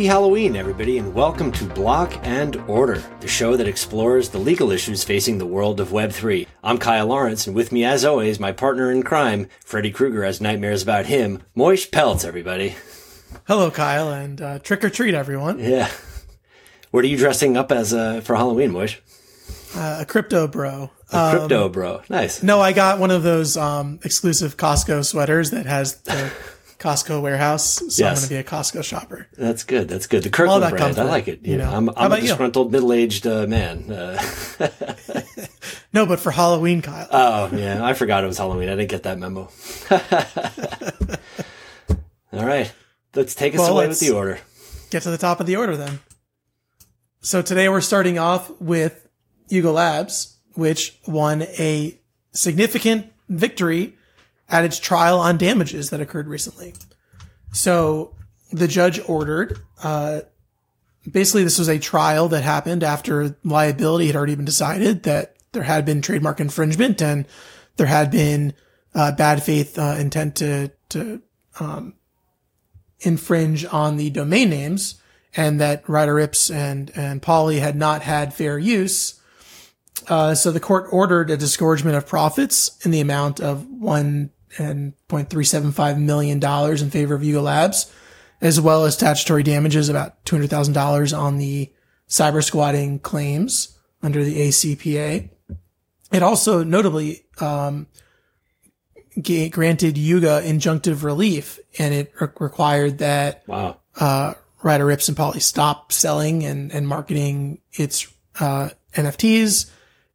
Happy Halloween, everybody, and welcome to Block and Order, the show that explores the legal issues facing the world of Web3. I'm Kyle Lawrence, and with me, as always, my partner in crime, Freddy Krueger has nightmares about him, Moish Peltz, everybody. Hello, Kyle, and trick or treat, everyone. Yeah. What are you dressing up as for Halloween, Moish? A crypto bro. A crypto bro. Nice. No, I got one of those exclusive Costco sweaters that has the Costco warehouse, so yes. I'm going to be a Costco shopper. That's good. That's good. The Kirkland brand. Comfort, I like it. You know? I'm a disgruntled middle-aged man. No, but for Halloween, Kyle. Oh, yeah. I forgot it was Halloween. I didn't get that memo. All right. Let's take us away with the order. Get to the top of the order, then. So today we're starting off with Yuga Labs, which won a significant victory at its trial on damages that occurred recently. So the judge ordered, basically this was a trial that happened after liability had already been decided, that there had been trademark infringement and there had been bad faith intent to infringe on the domain names, and that Ryder Ripps and Polly had not had fair use. So the court ordered a disgorgement of profits in the amount of $1.375 million in favor of Yuga Labs, as well as statutory damages, about $200,000 on the cyber squatting claims under the ACPA. It also notably granted Yuga injunctive relief, and it required that Ryder Ripps and Polly stop selling and marketing its NFTs.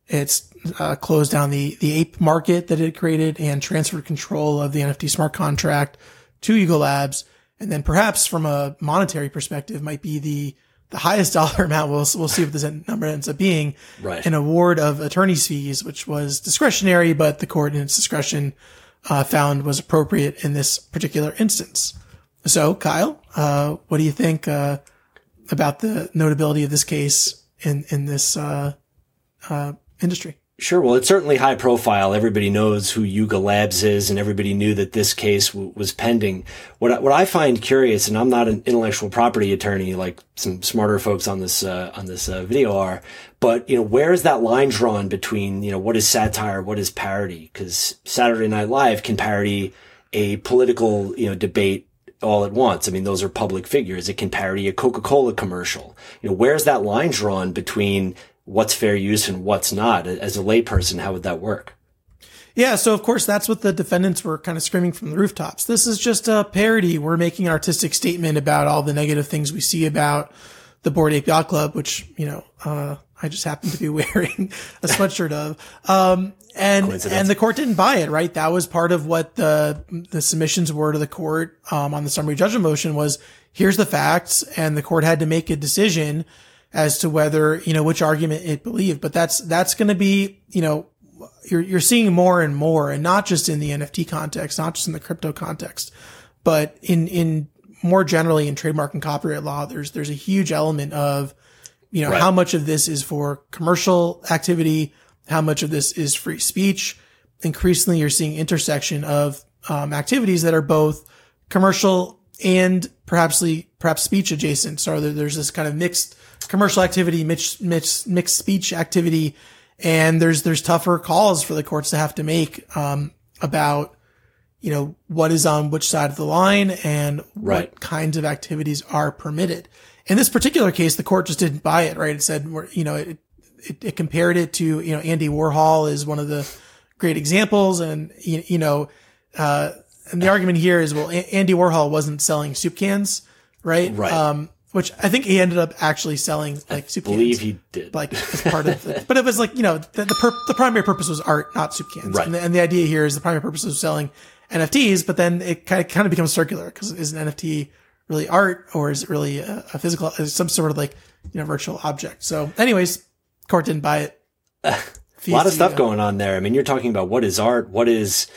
It's closed down the ape market that it created and transferred control of the NFT smart contract to Yuga Labs. And then perhaps from a monetary perspective might be the highest dollar amount. We'll see what this number ends up being. Right. An award of attorney's fees, which was discretionary, but the court in its discretion found was appropriate in this particular instance. So Kyle, what do you think about the notability of this case in this industry? Sure. Well, it's certainly high profile. Everybody knows who Yuga Labs is, and everybody knew that this case was pending. What I find curious, and I'm not an intellectual property attorney like some smarter folks on this video are, but where is that line drawn between what is satire, what is parody? Because Saturday Night Live can parody a political debate all at once. I mean, those are public figures. It can parody a Coca-Cola commercial. Where's that line drawn between what's fair use and what's not? As a layperson, how would that work? Yeah. So of course, that's what the defendants were kind of screaming from the rooftops. This is just a parody. We're making an artistic statement about all the negative things we see about the Bored Ape Yacht Club, which, I just happen to be wearing a sweatshirt of. And the court didn't buy it, right? That was part of what the submissions were to the court, on the summary judgment motion was, here's the facts. And the court had to make a decision as to whether, which argument it believed. But that's going to be, you're seeing more and more, and not just in the NFT context, not just in the crypto context, but in more generally in trademark and copyright law, there's a huge element of, right, how much of this is for commercial activity, how much of this is free speech. Increasingly, you're seeing intersection of activities that are both commercial and perhaps speech adjacent. So there's this kind of mixed commercial activity, mixed speech activity, and there's tougher calls for the courts to have to make about what is on which side of the line and right, what kinds of activities are permitted. In this particular case, the court just didn't buy it, right? It said, it compared it to, Andy Warhol is one of the great examples. And, and the argument here is, well, Andy Warhol wasn't selling soup cans, right? Right. Which I think he ended up actually selling soup cans. I believe he did. As part of it. But it was the primary purpose was art, not soup cans. Right. And the idea here is the primary purpose was selling NFTs, but then it kind of becomes circular, because is an NFT really art, or is it really a physical, some sort of virtual object? So anyways, court didn't buy it. A lot of stuff going on there. I mean, you're talking about what is art, what is,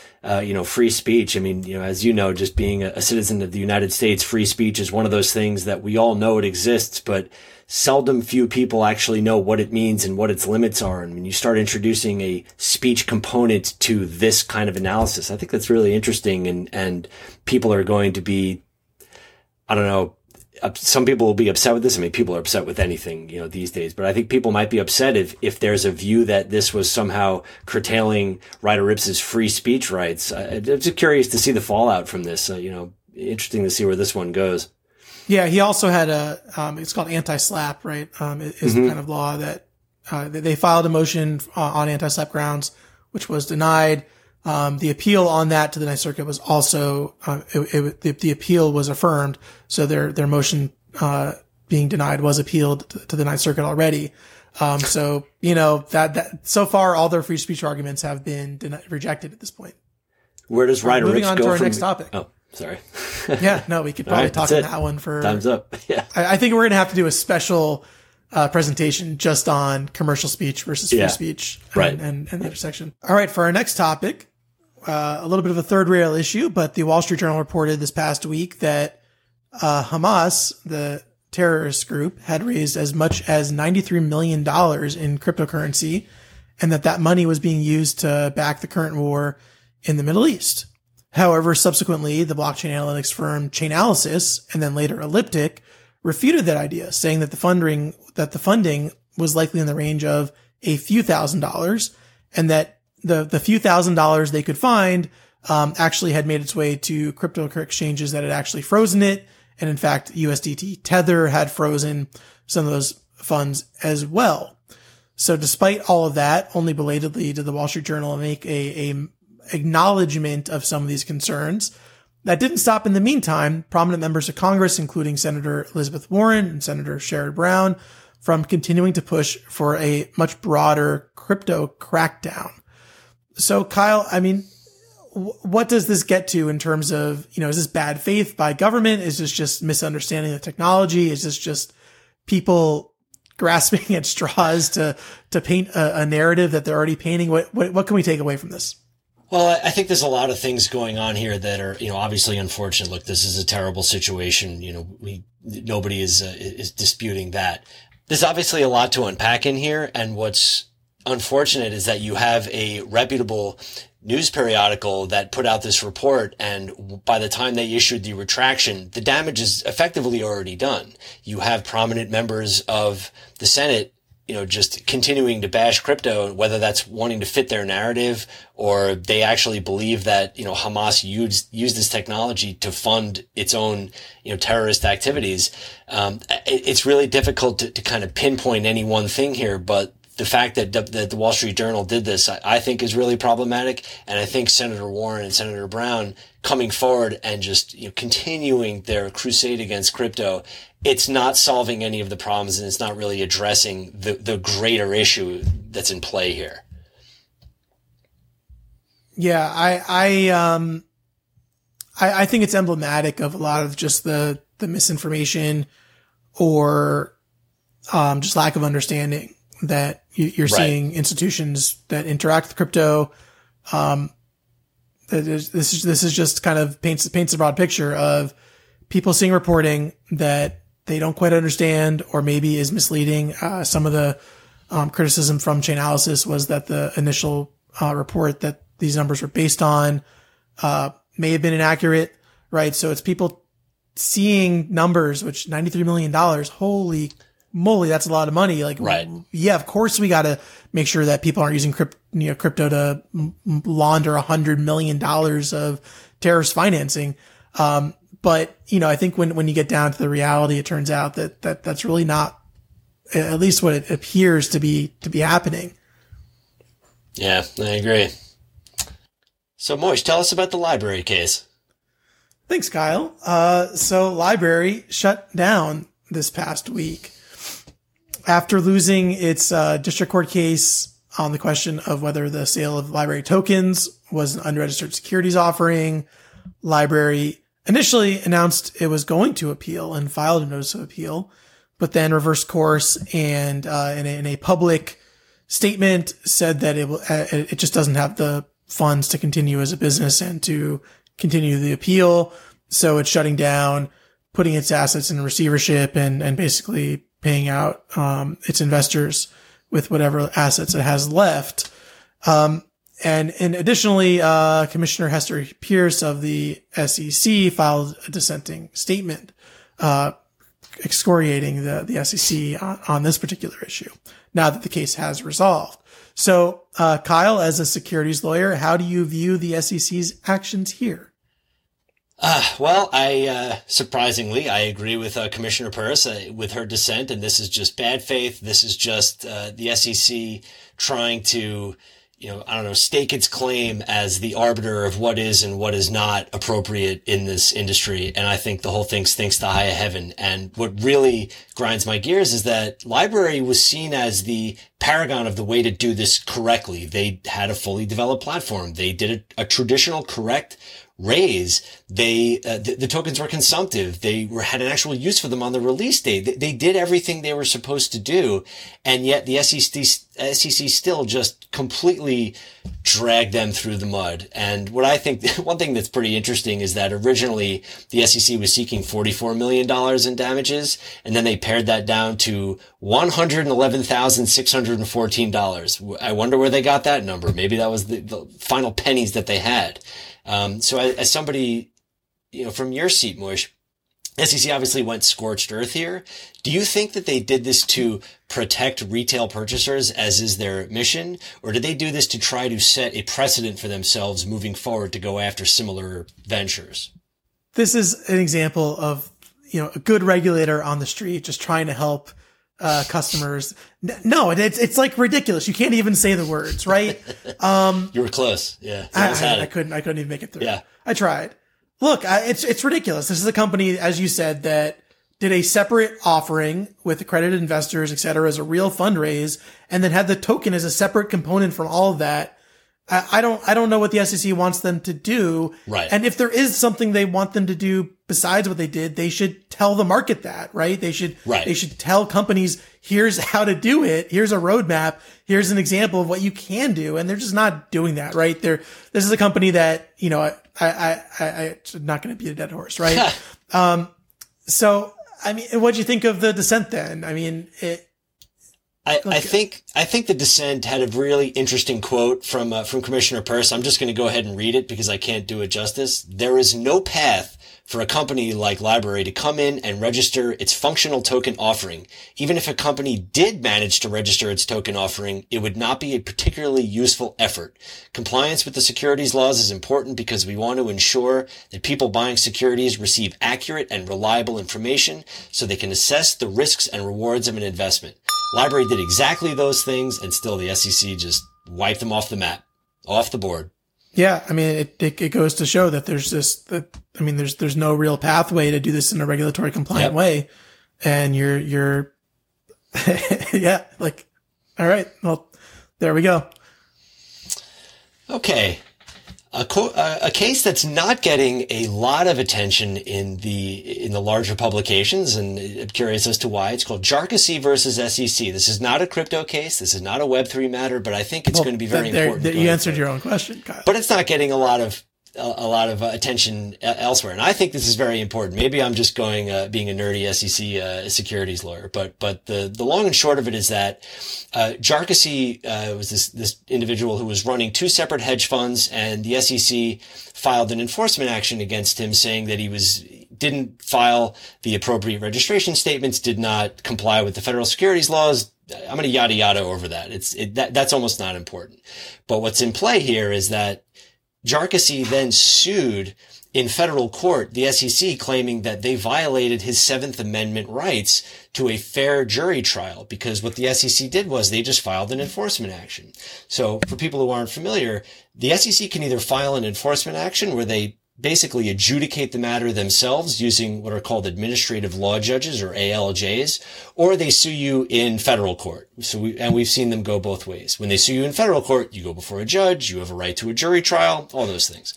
free speech. I mean, as you know, just being a citizen of the United States, free speech is one of those things that we all know it exists, but seldom few people actually know what it means and what its limits are. And when you start introducing a speech component to this kind of analysis, I think that's really interesting. And people are going to be, I don't know, some people will be upset with this. I mean, people are upset with anything, you know, these days, but I think people might be upset if there's a view that this was somehow curtailing Ryder Ripps's free speech rights. I'm just curious to see the fallout from this. You know, interesting to see where this one goes. Yeah. He also had a, it's called anti-slap, right? Is the kind of law that, they filed a motion on anti-slap grounds, which was denied. The appeal on that to the Ninth Circuit was also, the appeal was affirmed. So their motion, being denied was appealed to the Ninth Circuit already. So, you know, that so far all their free speech arguments have been rejected at this point. Where does Ryder Ripps go? Moving on to our next topic. Oh, sorry. Yeah, no, we could probably talk on that one for... Time's up. Yeah. I think we're going to have to do a special presentation just on commercial speech versus free speech and the intersection. All right. For our next topic, a little bit of a third rail issue, but the Wall Street Journal reported this past week that Hamas, the terrorist group, had raised as much as $93 million in cryptocurrency, and that money was being used to back the current war in the Middle East. However, subsequently, the blockchain analytics firm Chainalysis, and then later Elliptic, refuted that idea, saying that the funding was likely in the range of a few $1,000s, and that the few $1,000s they could find actually had made its way to crypto exchanges that had actually frozen it. And in fact, USDT Tether had frozen some of those funds as well. So despite all of that, only belatedly did the Wall Street Journal make an acknowledgement of some of these concerns. That didn't stop. In the meantime, prominent members of Congress, including Senator Elizabeth Warren and Senator Sherrod Brown, from continuing to push for a much broader crypto crackdown. So, Kyle, I mean, what does this get to in terms of, you know, is this bad faith by government? Is this just misunderstanding of technology? Is this just people grasping at straws to paint a narrative that they're already painting? What can we take away from this? Well, I think there's a lot of things going on here that are, you know, obviously unfortunate. Look, this is a terrible situation. You know, nobody is disputing that. There's obviously a lot to unpack in here. And what's unfortunate is that you have a reputable news periodical that put out this report, and by the time they issued the retraction, the damage is effectively already done. You have prominent members of the Senate, you know, just continuing to bash crypto, whether that's wanting to fit their narrative or they actually believe that, you know, Hamas used this technology to fund its own, you know, terrorist activities. It's really difficult to kind of pinpoint any one thing here, but the fact that the Wall Street Journal did this, I think, is really problematic. And I think Senator Warren and Senator Brown coming forward and just, you know, continuing their crusade against crypto, it's not solving any of the problems, and it's not really addressing the greater issue that's in play here. Yeah, I think it's emblematic of a lot of just the misinformation or just lack of understanding that you're seeing institutions that interact with crypto. This is just kind of paints a broad picture of people seeing reporting that they don't quite understand, or maybe is misleading. Some of the criticism from Chainalysis was that the initial report that these numbers were based on may have been inaccurate, right? So it's people seeing numbers, which $93 million, holy moly, that's a lot of money. Like, yeah, of course we got to make sure that people aren't using crypto to launder $100 million of terrorist financing. But, you know, I think when you get down to the reality, it turns out that's really not at least what it appears to be happening. Yeah, I agree. So, Moish, tell us about the LBRY case. Thanks, Kyle. So LBRY shut down this past week after losing its district court case on the question of whether the sale of LBRY tokens was an unregistered securities offering. LBRY initially announced it was going to appeal and filed a notice of appeal, but then reversed course and in a public statement said that it just doesn't have the funds to continue as a business and to continue the appeal. So it's shutting down, putting its assets in receivership, and basically paying out its investors with whatever assets it has left. And additionally, Commissioner Hester Pierce of the SEC filed a dissenting statement, excoriating the SEC on this particular issue now that the case has resolved. So, Kyle, as a securities lawyer, how do you view the SEC's actions here? Well, surprisingly, I agree with Commissioner Peirce with her dissent, and this is just bad faith. This is just the SEC trying to, stake its claim as the arbiter of what is and what is not appropriate in this industry. And I think the whole thing stinks to high heaven. And what really grinds my gears is that LBRY was seen as the paragon of the way to do this correctly. They had a fully developed platform. They did a traditional correct raise. They, the tokens were consumptive. They had an actual use for them on the release date. They did everything they were supposed to do. And yet the SEC still just completely dragged them through the mud. And what I think, one thing that's pretty interesting is that originally the SEC was seeking $44 million in damages. And then they pared that down to $111,614. I wonder where they got that number. Maybe that was the final pennies that they had. So as somebody, from your seat, Moish, SEC obviously went scorched earth here. Do you think that they did this to protect retail purchasers, as is their mission? Or did they do this to try to set a precedent for themselves moving forward to go after similar ventures? This is an example of, a good regulator on the street just trying to help customers. No, it's like ridiculous. You can't even say the words, right? You were close. Yeah. I couldn't even make it through. Yeah. I tried. Look, it's ridiculous. This is a company, as you said, that did a separate offering with accredited investors, et cetera, as a real fundraise, and then had the token as a separate component from all of that. I don't know what the SEC wants them to do. Right. And if there is something they want them to do besides what they did, they should tell the market that, right? They should tell companies, here's how to do it. Here's a roadmap. Here's an example of what you can do. And they're just not doing that, right? This is a company that, I'm not going to beat a dead horse, right? What do you think of the dissent then? I think the dissent had a really interesting quote from Commissioner Peirce. I'm just going to go ahead and read it because I can't do it justice. There is no path for a company like LBRY to come in and register its functional token offering. Even if a company did manage to register its token offering, it would not be a particularly useful effort. Compliance with the securities laws is important because we want to ensure that people buying securities receive accurate and reliable information so they can assess the risks and rewards of an investment. LBRY did exactly those things, and still the SEC just wiped them off the map, off the board. Yeah, it goes to show that there's there's no real pathway to do this in a regulatory compliant way, and you're all right, well, there we go. Okay, a case that's not getting a lot of attention in the larger publications, and I'm curious as to why. It's called Jarkesy versus SEC. This is not a crypto case. This is not a Web3 matter, but I think it's going to be very important. You answered your own question, Kyle. But it's not getting a lot of attention elsewhere, and I think this is very important. Maybe I'm just going being a nerdy SEC securities lawyer, but the long and short of it is that Jarkesy was this individual who was running two separate hedge funds, and the SEC filed an enforcement action against him, saying that he didn't file the appropriate registration statements, did not comply with the federal securities laws. I'm going to yada yada over that. That's almost not important. But what's in play here is that Jarkesy then sued in federal court the SEC, claiming that they violated his 7th Amendment rights to a fair jury trial, because what the SEC did was they just filed an enforcement action. So for people who aren't familiar, the SEC can either file an enforcement action where they basically adjudicate the matter themselves using what are called administrative law judges, or ALJs, or they sue you in federal court. And we've seen them go both ways. When they sue you in federal court, you go before a judge, you have a right to a jury trial, all those things.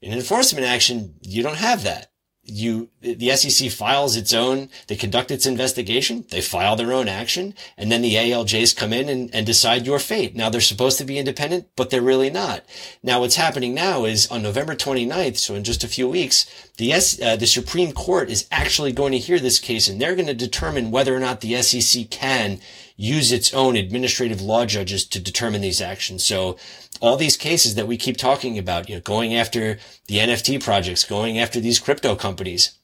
In an enforcement action, you don't have that. The SEC files its own, they conduct its investigation, they file their own action, and then the ALJs come in and decide your fate. Now, they're supposed to be independent, but they're really not. Now, what's happening now is on November 29th, so in just a few weeks, the Supreme Court is actually going to hear this case, and they're going to determine whether or not the SEC can use its own administrative law judges to determine these actions. So all these cases that we keep talking about, going after the NFT projects, going after these crypto companies,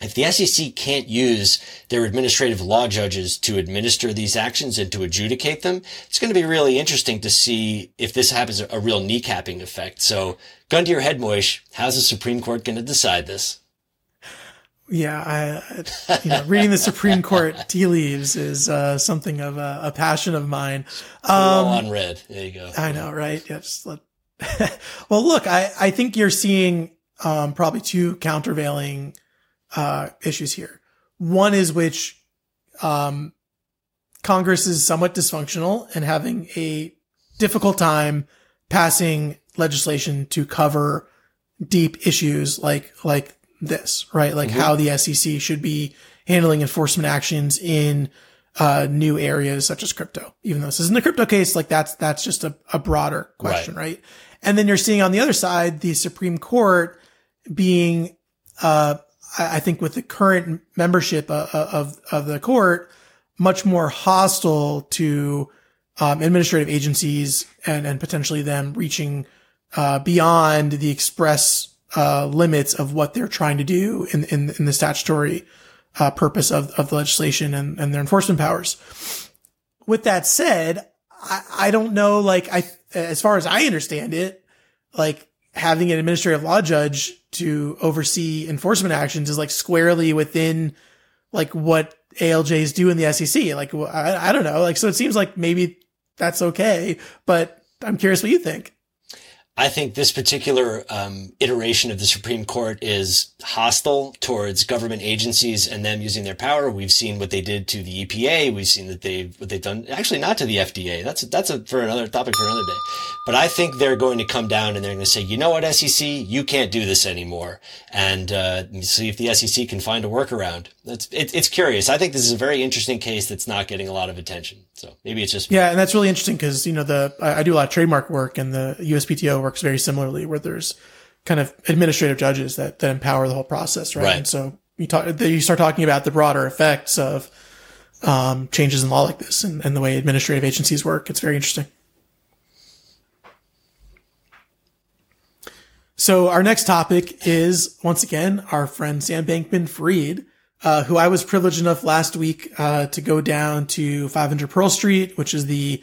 If the SEC can't use their administrative law judges to administer these actions and to adjudicate them, it's going to be really interesting to see if this happens a real kneecapping effect. So gun to your head, Moish, how's the Supreme Court going to decide this? Yeah, reading the Supreme Court tea leaves is something of a passion of mine. On red. There you go. I know, right? Yeah, well, look, I think you're seeing probably two countervailing issues here. One is which Congress is somewhat dysfunctional and having a difficult time passing legislation to cover deep issues like this, right? Like mm-hmm. how the SEC should be handling enforcement actions in new areas such as crypto. Even though this isn't a crypto case, like that's just a broader question, right? And then you're seeing on the other side, the Supreme Court being, I think with the current membership of the court, much more hostile to administrative agencies and potentially them reaching beyond the express limits of what they're trying to do in the statutory purpose of the legislation and their enforcement powers. With that said, I don't know, as far as I understand it, like having an administrative law judge to oversee enforcement actions is like squarely within like what ALJs do in the SEC. Like, I don't know. Like, so it seems like maybe that's okay, but I'm curious what you think. I think this particular iteration of the Supreme Court is hostile towards government agencies and them using their power. We've seen what they did to the EPA. We've seen what they've done, actually not to the FDA. That's for another topic for another day. But I think they're going to come down and they're going to say, you know what, SEC, you can't do this anymore. And see if the SEC can find a workaround. It's curious. I think this is a very interesting case that's not getting a lot of attention. So maybe it's just and that's really interesting because I do a lot of trademark work and the USPTO works very similarly, where there's kind of administrative judges that empower the whole process, right? And so you start talking about the broader effects of changes in law like this and the way administrative agencies work. It's very interesting. So our next topic is once again our friend Sam Bankman-Fried, who I was privileged enough last week to go down to 500 Pearl Street, which is the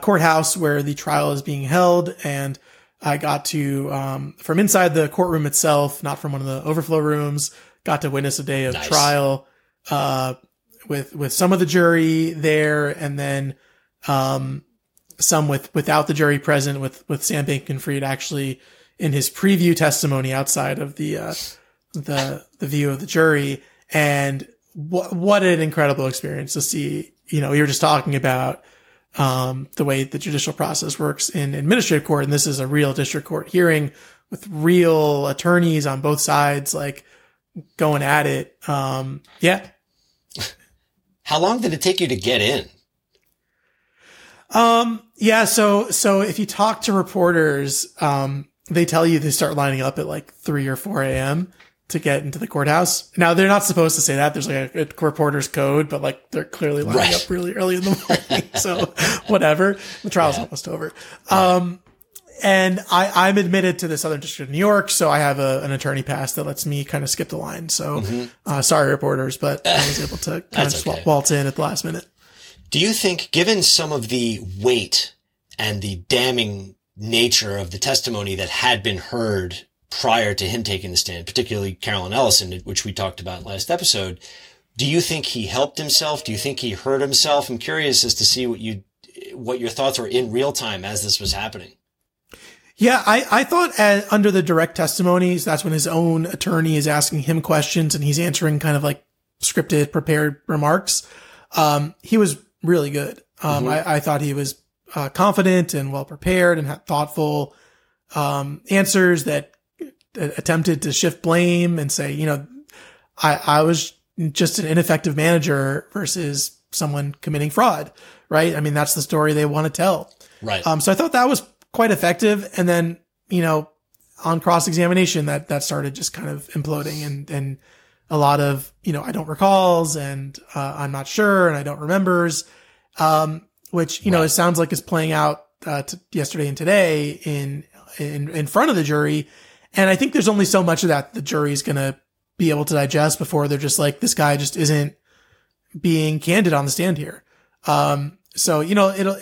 courthouse where the trial is being held. And I got to, from inside the courtroom itself, not from one of the overflow rooms, got to witness a day of trial, with some of the jury there and then, some without the jury present with Sam Bankman-Fried actually in his preview testimony outside of the view of the jury. And what an incredible experience to see, you were just talking about, the way the judicial process works in administrative court. And this is a real district court hearing with real attorneys on both sides, like going at it. How long did it take you to get in? So if you talk to reporters, they tell you they start lining up at like 3 or 4 a.m. to get into the courthouse. Now they're not supposed to say that. There's like a reporter's code, but like they're clearly lining up really early in the morning. So whatever. The trial's almost over. And I'm admitted to the Southern District of New York. So I have an attorney pass that lets me kind of skip the line. So, sorry reporters, but I was able to kind of waltz in at the last minute. Do you think, given some of the weight and the damning nature of the testimony that had been heard prior to him taking the stand, particularly Carolyn Ellison, which we talked about last episode, do you think he helped himself? Do you think he hurt himself? I'm curious as to see what your thoughts were in real time as this was happening. Yeah, I thought under the direct testimonies, that's when his own attorney is asking him questions and he's answering kind of like scripted, prepared remarks. He was really good. I thought he was confident and well prepared and had thoughtful answers that attempted to shift blame and say, I was just an ineffective manager versus someone committing fraud, right? I mean, that's the story they want to tell. Right. So I thought that was quite effective. And then, on cross-examination, that started just kind of imploding and a lot of, I don't recalls and, I'm not sure and I don't remembers, which, it sounds like is playing out, yesterday and today in front of the jury. And I think there's only so much of that the jury's going to be able to digest before they're just like, this guy just isn't being candid on the stand here. So, you know,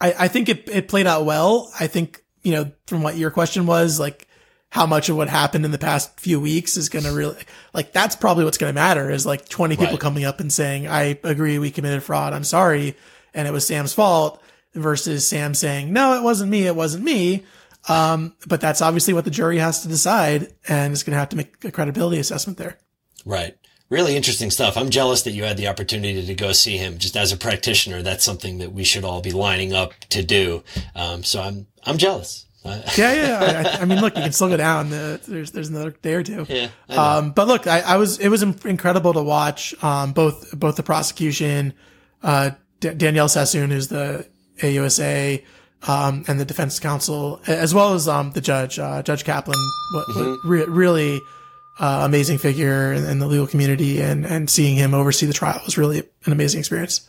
I think it played out well. I think, you know, from what your question was, like, how much of what happened in the past few weeks is going to really, like, that's probably what's going to matter, is like 20 people coming up and saying, I agree, we committed fraud, I'm sorry, and it was Sam's fault, versus Sam saying, no, it wasn't me. But that's obviously what the jury has to decide, and it's going to have to make a credibility assessment there. Right. Really interesting stuff. I'm jealous that you had the opportunity to go see him. Just as a practitioner, that's something that we should all be lining up to do. So I'm jealous. Yeah. I mean, look, you can still go down. There's another day or two. Yeah. But look, it was incredible to watch, both the prosecution, Danielle Sassoon, who's the AUSA, and the defense counsel, as well as, the judge, Judge Kaplan, really amazing figure in the legal community, and seeing him oversee the trial was really an amazing experience.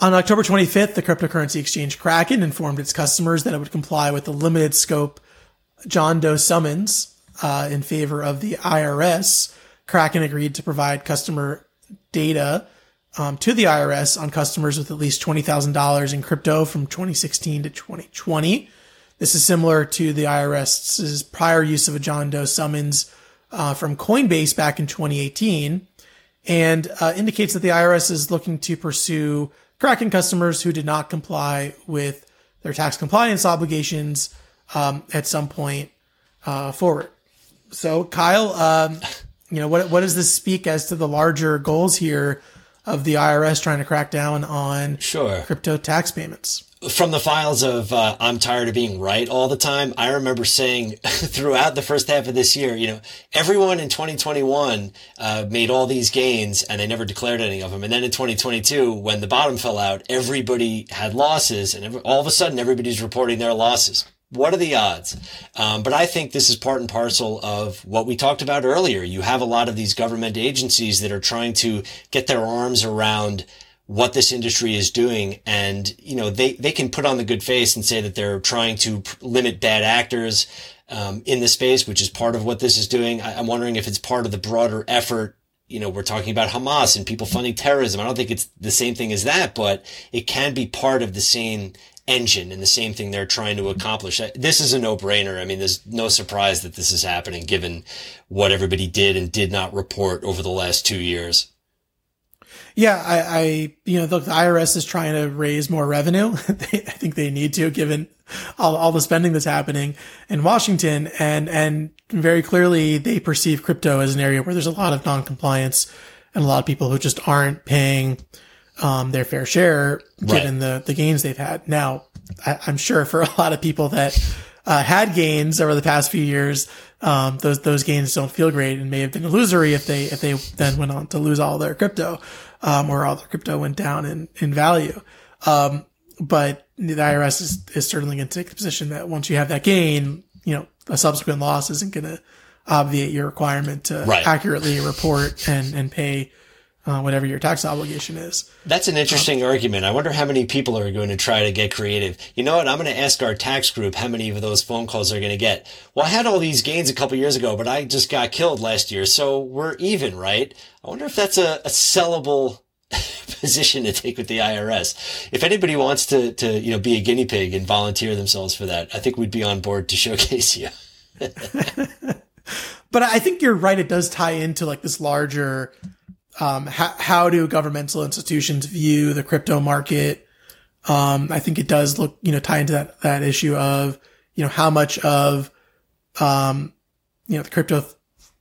On October 25th, the cryptocurrency exchange Kraken informed its customers that it would comply with the limited scope John Doe summons, in favor of the IRS. Kraken agreed to provide customer data, to the IRS on customers with at least $20,000 in crypto from 2016 to 2020. This is similar to the IRS's prior use of a John Doe summons, from Coinbase back in 2018, and, indicates that the IRS is looking to pursue Kraken customers who did not comply with their tax compliance obligations, at some point, forward. So Kyle, you know, what does this speak as to the larger goals here of the IRS trying to crack down on crypto tax payments? From the files of, I'm tired of being right all the time, I remember saying throughout the first half of this year, you know, everyone in 2021, made all these gains and they never declared any of them. And then in 2022, when the bottom fell out, everybody had losses, and all of a sudden everybody's reporting their losses. What are the odds? But I think this is part and parcel of what we talked about earlier. You have a lot of these government agencies that are trying to get their arms around what this industry is doing. And, you know, they can put on the good face and say that they're trying to limit bad actors, in the space, which is part of what this is doing. I'm wondering if it's part of the broader effort. You know, we're talking about Hamas and people funding terrorism. I don't think it's the same thing as that, but it can be part of the same engine and the same thing they're trying to accomplish. This is a no-brainer. I mean, there's no surprise that this is happening given what everybody did and did not report over the last 2 years. Yeah, I you know, look, the IRS is trying to raise more revenue. I think they need to, given all the spending that's happening in Washington. And very clearly they perceive crypto as an area where there's a lot of non-compliance and a lot of people who just aren't paying their fair share, given the gains they've had. Now, I'm sure for a lot of people that had gains over the past few years, those gains don't feel great and may have been illusory if they then went on to lose all their crypto, or all their crypto went down in value. But the IRS is certainly going to take the position that once you have that gain, you know, a subsequent loss isn't going to obviate your requirement to accurately report and pay whatever your tax obligation is. That's an interesting argument. I wonder how many people are going to try to get creative. You know what? I'm going to ask our tax group how many of those phone calls they're going to get. Well, I had all these gains a couple years ago, but I just got killed last year, so we're even, right? I wonder if that's a sellable position to take with the IRS. If anybody wants to you know, be a guinea pig and volunteer themselves for that, I think we'd be on board to showcase you. But I think you're right. It does tie into like this larger how do governmental institutions view the crypto market? I think it does look, you know, tie into that issue of, you know, how much of, you know, the crypto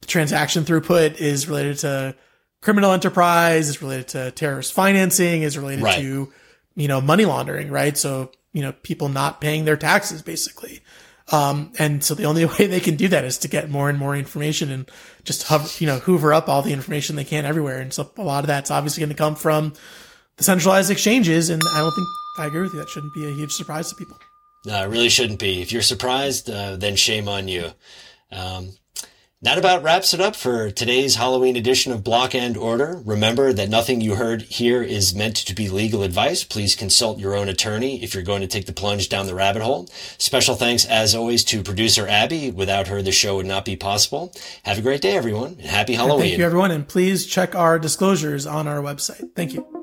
transaction throughput is related to criminal enterprise, is related to terrorist financing, is related to, you know, money laundering, right? So, you know, people not paying their taxes basically. And so the only way they can do that is to get more and more information and just hoover up all the information they can everywhere. And so a lot of that's obviously going to come from the centralized exchanges. And I agree with you. That shouldn't be a huge surprise to people. No, it really shouldn't be. If you're surprised, then shame on you. That about wraps it up for today's Halloween edition of Block and Order. Remember that nothing you heard here is meant to be legal advice. Please consult your own attorney if you're going to take the plunge down the rabbit hole. Special thanks, as always, to producer Abby. Without her, the show would not be possible. Have a great day, everyone, and happy Halloween. Thank you, everyone, and please check our disclosures on our website. Thank you.